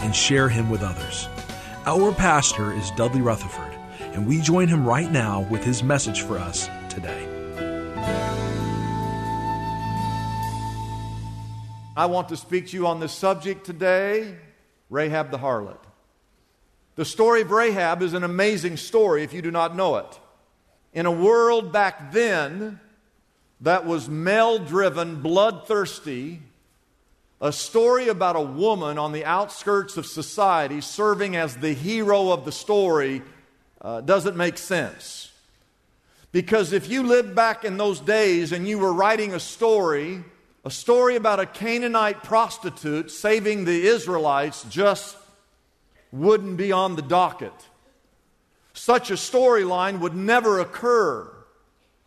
and share him with others. Our pastor is Dudley Rutherford, and we join him right now with his message for us today. I want to speak to you on this subject today, Rahab the harlot. The story of Rahab is an amazing story if you do not know it. In a world back then that was male-driven, bloodthirsty, a story about a woman on the outskirts of society serving as the hero of the story doesn't make sense. Because if you lived back in those days and you were writing a story about a Canaanite prostitute saving the Israelites just wouldn't be on the docket. Such a storyline would never occur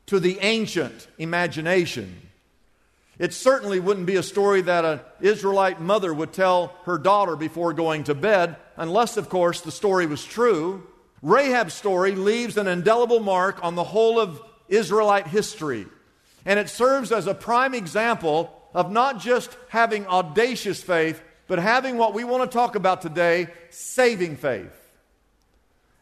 to the ancient imagination. It certainly wouldn't be a story that an Israelite mother would tell her daughter before going to bed, unless, of course, the story was true. Rahab's story leaves an indelible mark on the whole of Israelite history, and it serves as a prime example of not just having audacious faith, but having what we want to talk about today, saving faith.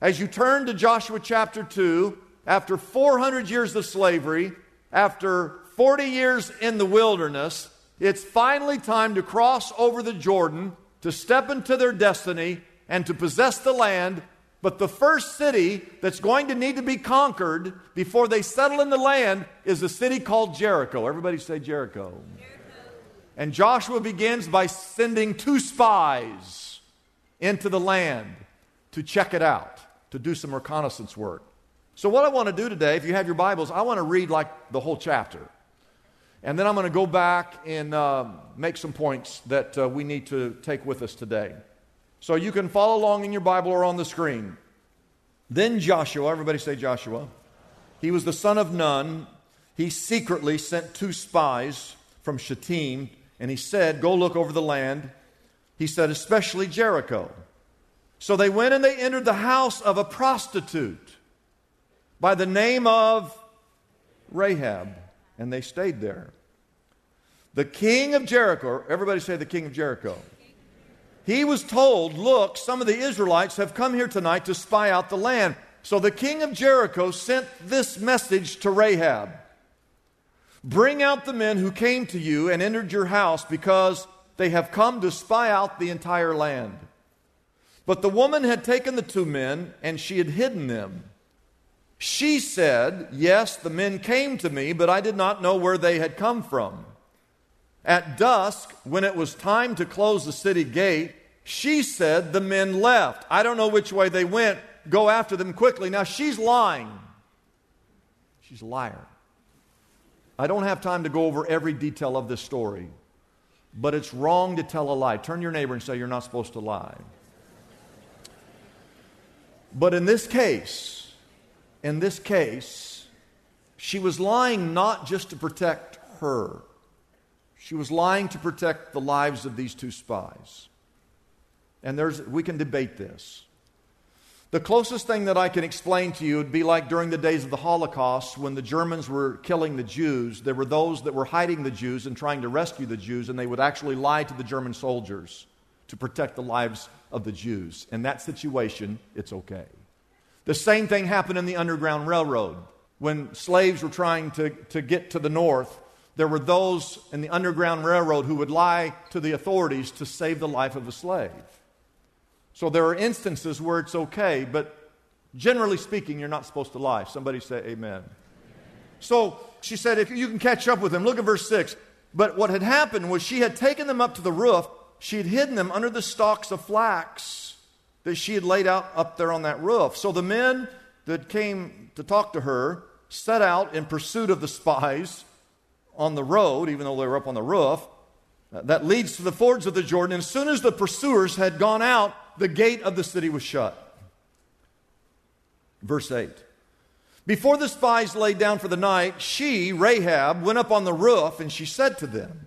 As you turn to Joshua chapter 2, after 400 years of slavery, after 40 years in the wilderness, it's finally time to cross over the Jordan, to step into their destiny, and to possess the land. But the first city that's going to need to be conquered before they settle in the land is a city called Jericho. Everybody say Jericho. And Joshua begins by sending 2 spies into the land to check it out, to do some reconnaissance work. So what I want to do today, if you have your Bibles, I want to read like the whole chapter. And then I'm going to go back and make some points that we need to take with us today. So you can follow along in your Bible or on the screen. Then Joshua, everybody say Joshua. He was the son of Nun. He secretly sent 2 spies from Shittim, and he said, go look over the land. He said, especially Jericho. So they went and they entered the house of a prostitute by the name of Rahab, and they stayed there. The king of Jericho, everybody say the king of Jericho. He was told, look, some of the Israelites have come here tonight to spy out the land. So the king of Jericho sent this message to Rahab. Bring out the men who came to you and entered your house because they have come to spy out the entire land. But the woman had taken the 2 men, and she had hidden them. She said, yes, the men came to me, but I did not know where they had come from. At dusk, when it was time to close the city gate, she said, the men left. I don't know which way they went. Go after them quickly. Now, she's lying. She's a liar. I don't have time to go over every detail of this story, but it's wrong to tell a lie. Turn to your neighbor and say, you're not supposed to lie. But in this case, she was lying not just to protect her. She was lying to protect the lives of these 2 spies. And we can debate this. The closest thing that I can explain to you would be like during the days of the Holocaust when the Germans were killing the Jews. There were those that were hiding the Jews and trying to rescue the Jews, and they would actually lie to the German soldiers to protect the lives of the Jews. In that situation, it's okay. The same thing happened in the Underground Railroad. when slaves were trying to get to the north, there were those in the Underground Railroad who would lie to the authorities to save the life of a slave. So there are instances where it's okay, but generally speaking, you're not supposed to lie. Somebody say amen. So she said, if you can catch up with him. Look at verse 6. But what had happened was she had taken them up to the roof. She had hidden them under the stalks of flax that she had laid out up there on that roof. So the men that came to talk to her set out in pursuit of the spies on the road, even though they were up on the roof. That leads to the fords of the Jordan. And as soon as the pursuers had gone out, the gate of the city was shut. Verse 8. Before the spies lay down for the night, she, Rahab, went up on the roof, and she said to them,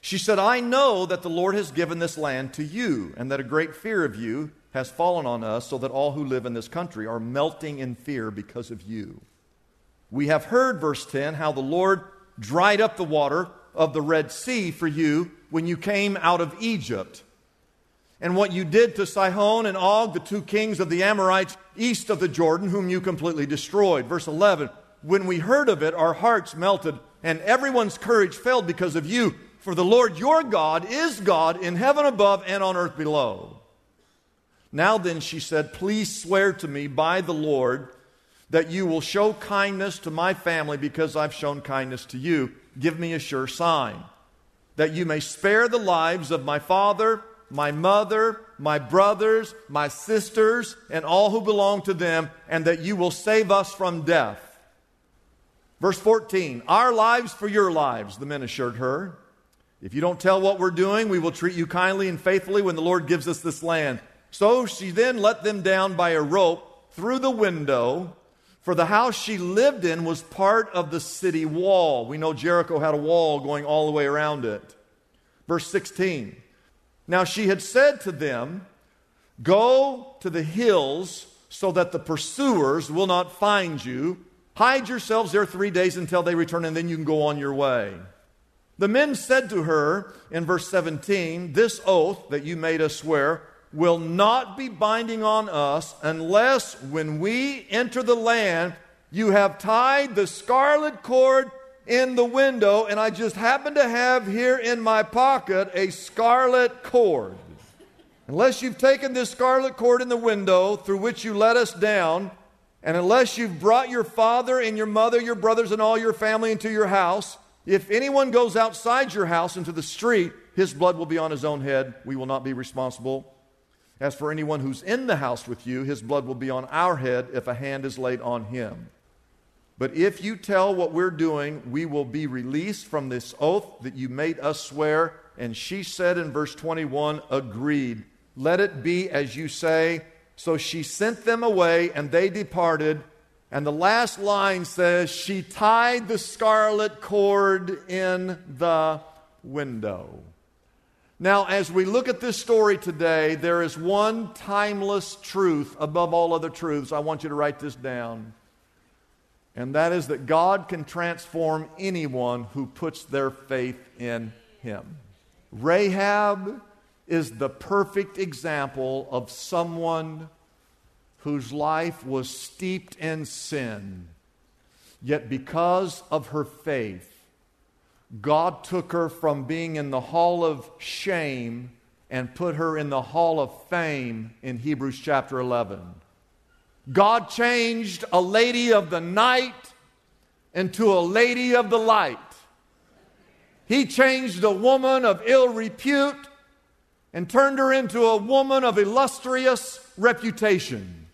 she said, I know that the Lord has given this land to you, and that a great fear of you has fallen on us, so that all who live in this country are melting in fear because of you. We have heard, verse 10, how the Lord dried up the water of the Red Sea for you when you came out of Egypt, and what you did to Sihon and Og, the two kings of the Amorites east of the Jordan, whom you completely destroyed. Verse 11, when we heard of it, our hearts melted, and everyone's courage failed because of you. For the Lord your God is God in heaven above and on earth below. Now then, she said, please swear to me by the Lord that you will show kindness to my family because I've shown kindness to you. Give me a sure sign that you may spare the lives of my father, my mother, my brothers, my sisters, and all who belong to them, and that you will save us from death. Verse 14, our lives for your lives, the men assured her. If you don't tell what we're doing, we will treat you kindly and faithfully when the Lord gives us this land. So she then let them down by a rope through the window, for the house she lived in was part of the city wall. We know Jericho had a wall going all the way around it. Verse 16. Now she had said to them, go to the hills so that the pursuers will not find you. Hide yourselves there 3 days until they return, and then you can go on your way. The men said to her in verse 17, this oath that you made us swear will not be binding on us unless when we enter the land, you have tied the scarlet cord in the window, and I just happen to have here in my pocket a scarlet cord. Unless you've taken this scarlet cord in the window through which you let us down, and unless you've brought your father and your mother, your brothers, and all your family into your house, if anyone goes outside your house into the street, his blood will be on his own head. We will not be responsible. As for anyone who's in the house with you, his blood will be on our head if a hand is laid on him. But if you tell what we're doing, we will be released from this oath that you made us swear. And she said in verse 21, agreed. Let it be as you say. So she sent them away, and they departed. And the last line says, she tied the scarlet cord in the window. Now, as we look at this story today, there is one timeless truth above all other truths. I want you to write this down. And that is that God can transform anyone who puts their faith in Him. Rahab is the perfect example of someone whose life was steeped in sin. Yet because of her faith, God took her from being in the hall of shame and put her in the hall of fame in Hebrews chapter 11. God changed a lady of the night into a lady of the light. He changed a woman of ill repute and turned her into a woman of illustrious reputation.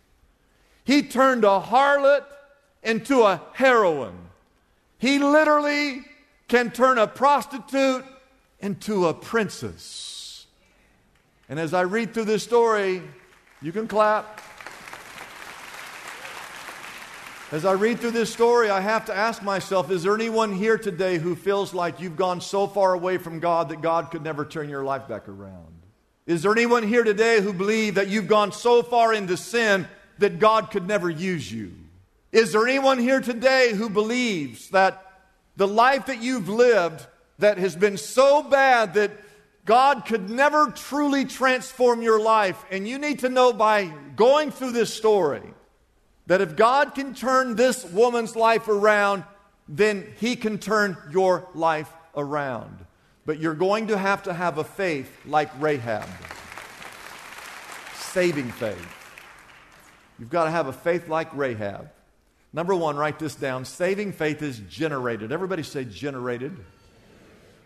He turned a harlot into a heroine. He literally can turn a prostitute into a princess. And as I read through this story, you can clap. As I read through this story, I have to ask myself, is there anyone here today who feels like you've gone so far away from God that God could never turn your life back around? Is there anyone here today who believes that you've gone so far into sin that God could never use you? Is there anyone here today who believes that the life that you've lived that has been so bad that God could never truly transform your life? And you need to know by going through this story that if God can turn this woman's life around, then he can turn your life around. But you're going to have a faith like Rahab. Saving faith. You've got to have a faith like Rahab. Number one, write this down. Saving faith is generated. Everybody say generated.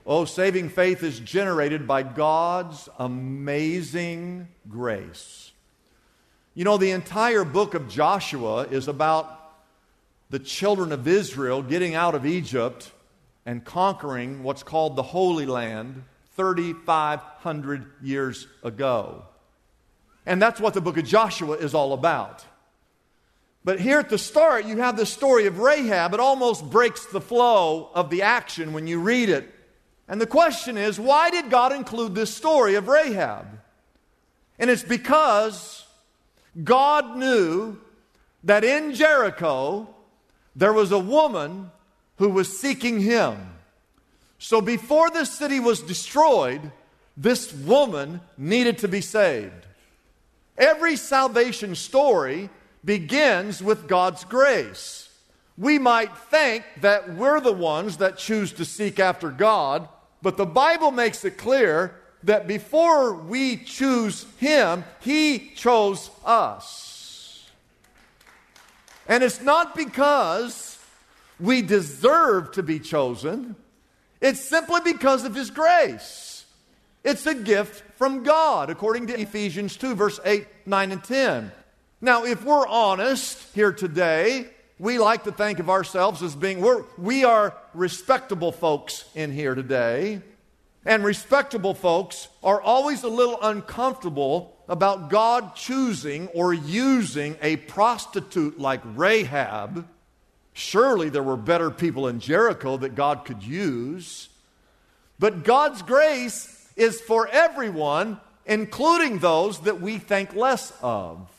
Oh, saving faith is generated by God's amazing grace. You know, the entire book of Joshua is about the children of Israel getting out of Egypt and conquering what's called the Holy Land 3,500 years ago. And that's what the book of Joshua is all about. But here at the start, you have the story of Rahab. It almost breaks the flow of the action when you read it. And the question is, why did God include this story of Rahab? And it's because God knew that in Jericho, there was a woman who was seeking him. So before this city was destroyed, this woman needed to be saved. Every salvation story begins with God's grace. We might think that we're the ones that choose to seek after God, but the Bible makes it clear that before we choose him, he chose us. And it's not because we deserve to be chosen. It's simply because of his grace. It's a gift from God, according to Ephesians 2, verse 8, 9, and 10. Now, if we're honest here today, we like to think of ourselves as being, we are respectable folks in here today. And respectable folks are always a little uncomfortable about God choosing or using a prostitute like Rahab. Surely there were better people in Jericho that God could use. But God's grace is for everyone, including those that we think less of.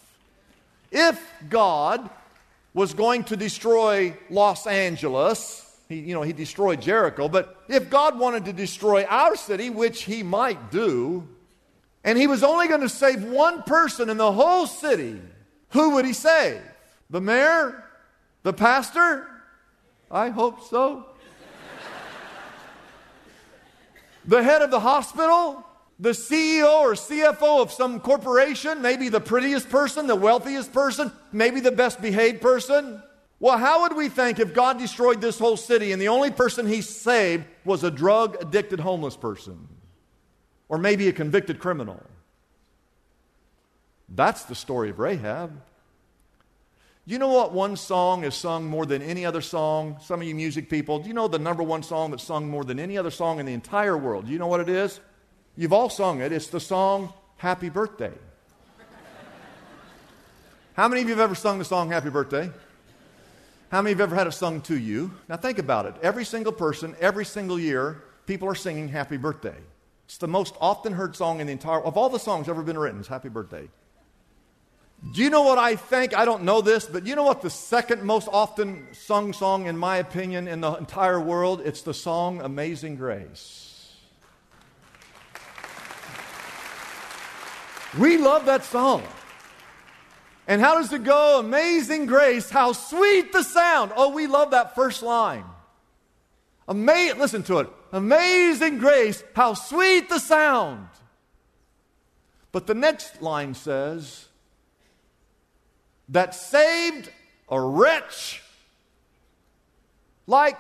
If God was going to destroy Los Angeles, he destroyed Jericho, but if God wanted to destroy our city, which he might do, and he was only going to save one person in the whole city, who would he save? The mayor? The pastor? I hope so. The head of the hospital? The CEO or CFO of some corporation? Maybe the prettiest person, the wealthiest person, maybe the best behaved person? Well, how would we think if God destroyed this whole city and the only person he saved was a drug-addicted homeless person? Or maybe a convicted criminal? That's the story of Rahab. You know what one song is sung more than any other song? Some of you music people, do you know the number one song that's sung more than any other song in the entire world? Do you know what it is? You've all sung it. It's the song, Happy Birthday. How many of you have ever sung the song, Happy Birthday? How many have ever had it sung to you? Now think about it. Every single person, every single year, people are singing Happy Birthday. It's the most often heard song in the entire, of all the songs ever been written, it's Happy Birthday. Do you know what I think? I don't know this, but you know what the second most often sung song, in my opinion, in the entire world? It's the song Amazing Grace. We love that song. And how does it go? Amazing grace, how sweet the sound. Oh, we love that first line. Listen to it. Amazing grace, how sweet the sound. But the next line says, that saved a wretch like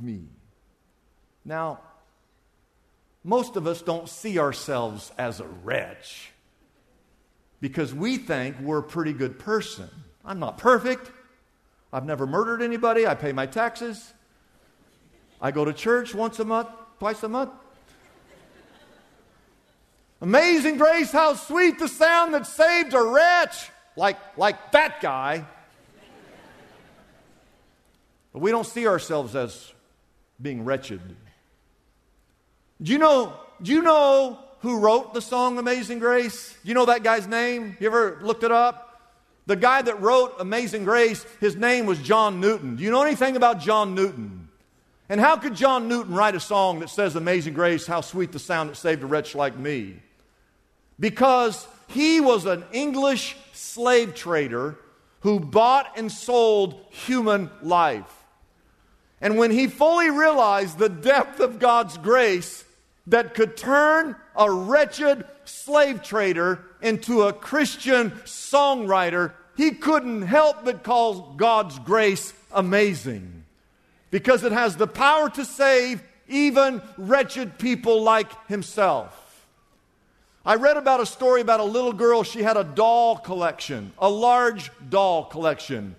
me. Now, most of us don't see ourselves as a wretch because we think we're a pretty good person. I'm not perfect. I've never murdered anybody. I pay my taxes. I go to church once a month, twice a month. Amazing grace, how sweet the sound that saved a wretch like that guy. But we don't see ourselves as being wretched. Do you know who wrote the song Amazing Grace? Do you know that guy's name? You ever looked it up? The guy that wrote Amazing Grace, his name was John Newton. Do you know anything about John Newton? And how could John Newton write a song that says Amazing Grace, how sweet the sound that saved a wretch like me? Because he was an English slave trader who bought and sold human life. And when he fully realized the depth of God's grace that could turn a wretched slave trader into a Christian songwriter, he couldn't help but call God's grace amazing, because it has the power to save even wretched people like himself. I read about a story about a little girl. She had a doll collection, a large doll collection.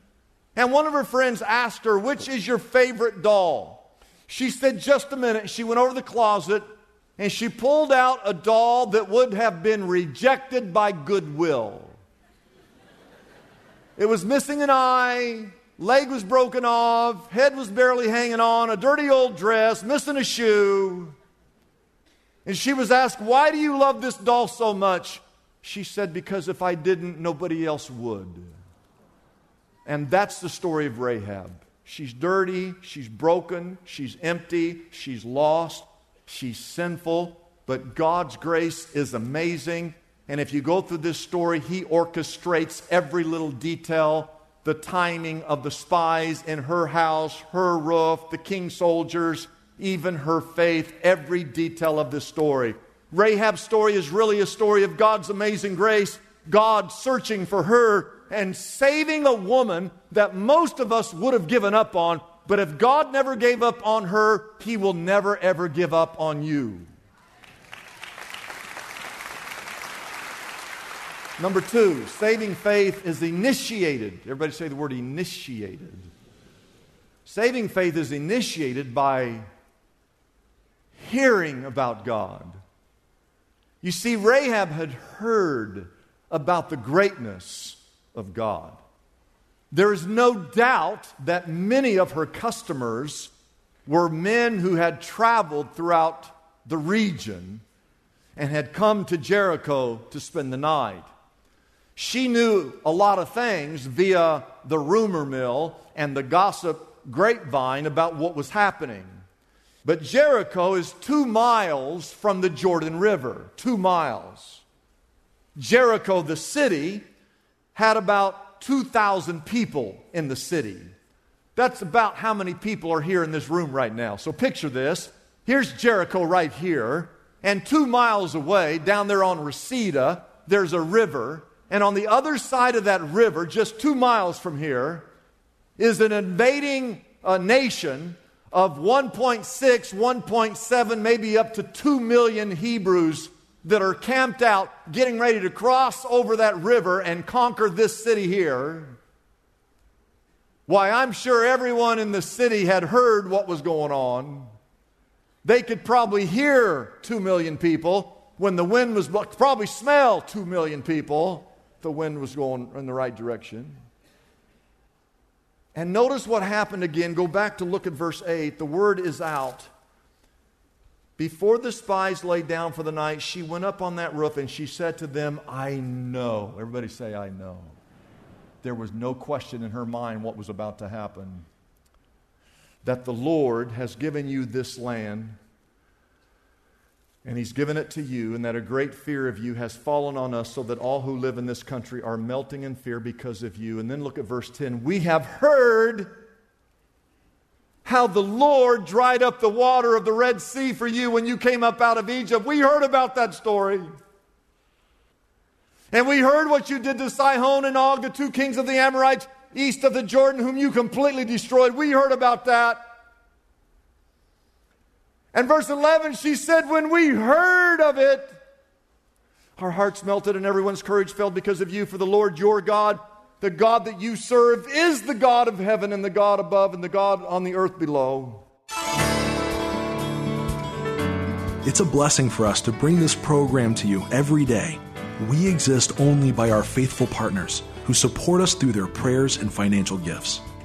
And one of her friends asked her, "Which is your favorite doll?" She said, "Just a minute." She went over to the closet and she pulled out a doll that would have been rejected by Goodwill. It was missing an eye, leg was broken off, head was barely hanging on, a dirty old dress, missing a shoe. And she was asked, "Why do you love this doll so much?" She said, "Because if I didn't, nobody else would." And that's the story of Rahab. She's dirty, she's broken, she's empty, she's lost, she's sinful, but God's grace is amazing. And if you go through this story, he orchestrates every little detail, the timing of the spies in her house, her roof, the king's soldiers, even her faith, every detail of this story. Rahab's story is really a story of God's amazing grace, God searching for her and saving a woman that most of us would have given up on. But if God never gave up on her, he will never, ever give up on you. Number two, saving faith is initiated. Everybody say the word initiated. Saving faith is initiated by hearing about God. You see, Rahab had heard about the greatness of God. There is no doubt that many of her customers were men who had traveled throughout the region and had come to Jericho to spend the night. She knew a lot of things via the rumor mill and the gossip grapevine about what was happening. But Jericho is 2 miles from the Jordan River, 2 miles. Jericho, the city, had about 2,000 people in the city. That's about how many people are here in this room right now. So picture this. Here's Jericho right here, and 2 miles away, down there on Reseda, there's a river, and on the other side of that river, just 2 miles from here, is an invading nation of 1.6, 1.7, maybe up to 2 million Hebrews that are camped out, getting ready to cross over that river and conquer this city here. Why, I'm sure everyone in the city had heard what was going on. They could probably hear 2 million people when the wind was blowing, probably smell 2 million people if the wind was going in the right direction. And notice what happened again. Go back to look at verse 8. The word is out. Before the spies lay down for the night, she went up on that roof and she said to them, "I know." Everybody say, "I know." There was no question in her mind what was about to happen. That the Lord has given you this land, and he's given it to you, and that a great fear of you has fallen on us, so that all who live in this country are melting in fear because of you. And then look at verse 10. "We have heard how the Lord dried up the water of the Red Sea for you when you came up out of Egypt." We heard about that story. "And we heard what you did to Sihon and Og, the two kings of the Amorites, east of the Jordan, whom you completely destroyed." We heard about that. And verse 11, she said, "When we heard of it, our hearts melted and everyone's courage failed because of you. For the Lord your God, the God that you serve, is the God of heaven and the God above and the God on the earth below." It's a blessing for us to bring this program to you every day. We exist only by our faithful partners who support us through their prayers and financial gifts.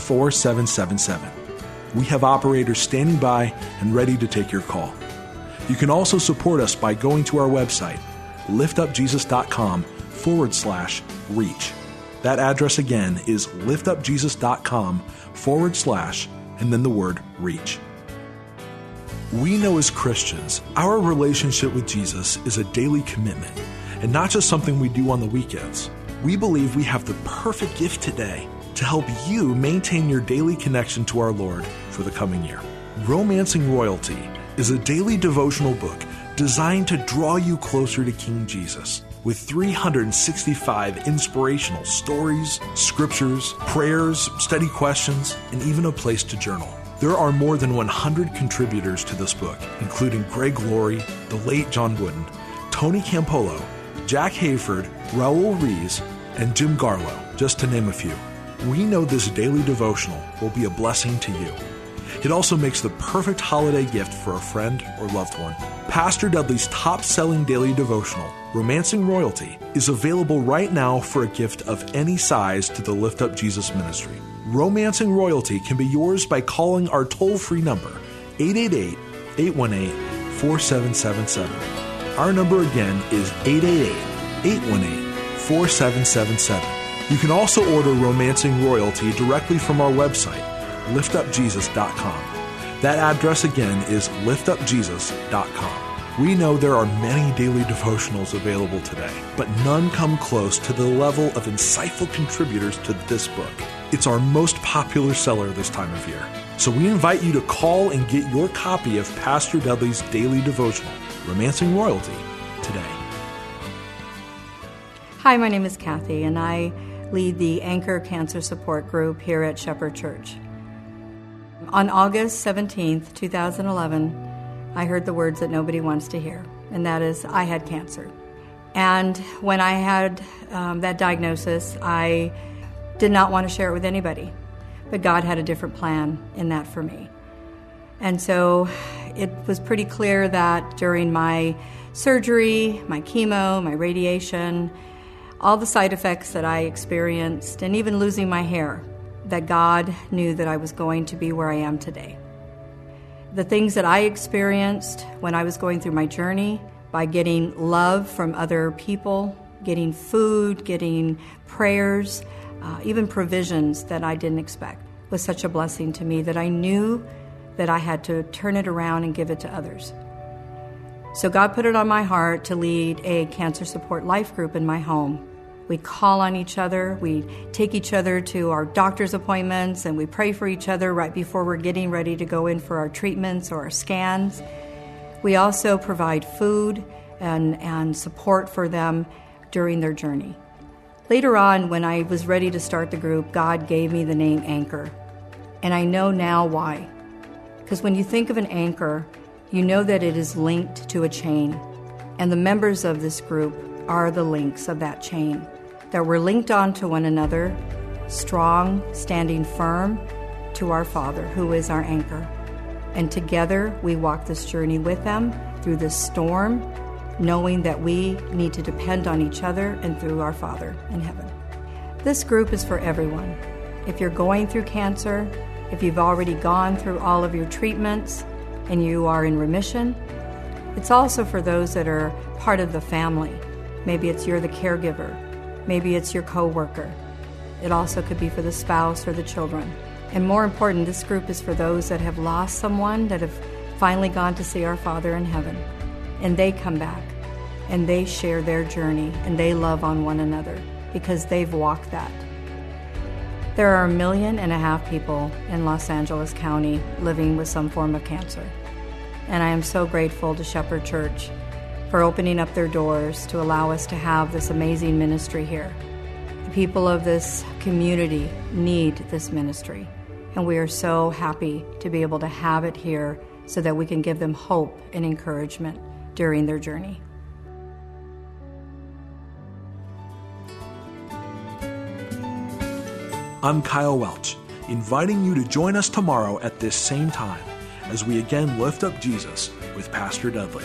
4777. We have operators standing by and ready to take your call. You can also support us by going to our website, liftupjesus.com/reach. That address again is liftupjesus.com/ and then the word reach. We know as Christians, our relationship with Jesus is a daily commitment and not just something we do on the weekends. We believe we have the perfect gift today to help you maintain your daily connection to our Lord for the coming year. Romancing Royalty is a daily devotional book designed to draw you closer to King Jesus, with 365 inspirational stories, scriptures, prayers, study questions, and even a place to journal. There are more than 100 contributors to this book, including Greg Laurie, the late John Wooden, Tony Campolo, Jack Hayford, Raul Rees, and Jim Garlow, just to name a few. We know this daily devotional will be a blessing to you. It also makes the perfect holiday gift for a friend or loved one. Pastor Dudley's top-selling daily devotional, Romancing Royalty, is available right now for a gift of any size to the Lift Up Jesus ministry. Romancing Royalty can be yours by calling our toll-free number, 888-818-4777. Our number again is 888-818-4777. You can also order Romancing Royalty directly from our website, liftupjesus.com. That address again is liftupjesus.com. We know there are many daily devotionals available today, but none come close to the level of insightful contributors to this book. It's our most popular seller this time of year. So we invite you to call and get your copy of Pastor Dudley's daily devotional, Romancing Royalty, today. Hi, my name is Kathy, and I lead the Anchor Cancer Support Group here at Shepherd Church. On August 17th, 2011, I heard the words that nobody wants to hear, and that is, I had cancer. And when I had that diagnosis, I did not want to share it with anybody, but God had a different plan in that for me. And so it was pretty clear that during my surgery, my chemo, my radiation, all the side effects that I experienced, and even losing my hair, that God knew that I was going to be where I am today. The things that I experienced when I was going through my journey, by getting love from other people, getting food, getting prayers, even provisions that I didn't expect, was such a blessing to me that I knew that I had to turn it around and give it to others. So God put it on my heart to lead a cancer support life group in my home. We call on each other, we take each other to our doctor's appointments, and we pray for each other right before we're getting ready to go in for our treatments or our scans. We also provide food and support for them during their journey. Later on, when I was ready to start the group, God gave me the name Anchor. And I know now why. Because when you think of an anchor, you know that it is linked to a chain. And the members of this group are the links of that chain, that we're linked on to one another, strong, standing firm to our Father, who is our anchor. And together we walk this journey with them through this storm, knowing that we need to depend on each other and through our Father in heaven. This group is for everyone. If you're going through cancer, if you've already gone through all of your treatments and you are in remission, it's also for those that are part of the family. Maybe it's you're the caregiver. Maybe it's your coworker. It also could be for the spouse or the children. And more important, this group is for those that have lost someone, that have finally gone to see our Father in heaven. And they come back, and they share their journey, and they love on one another because they've walked that. There are 1.5 million people in Los Angeles County living with some form of cancer. And I am so grateful to Shepherd Church for opening up their doors to allow us to have this amazing ministry here. The people of this community need this ministry, and we are so happy to be able to have it here so that we can give them hope and encouragement during their journey. I'm Kyle Welch, inviting you to join us tomorrow at this same time as we again lift up Jesus with Pastor Dudley.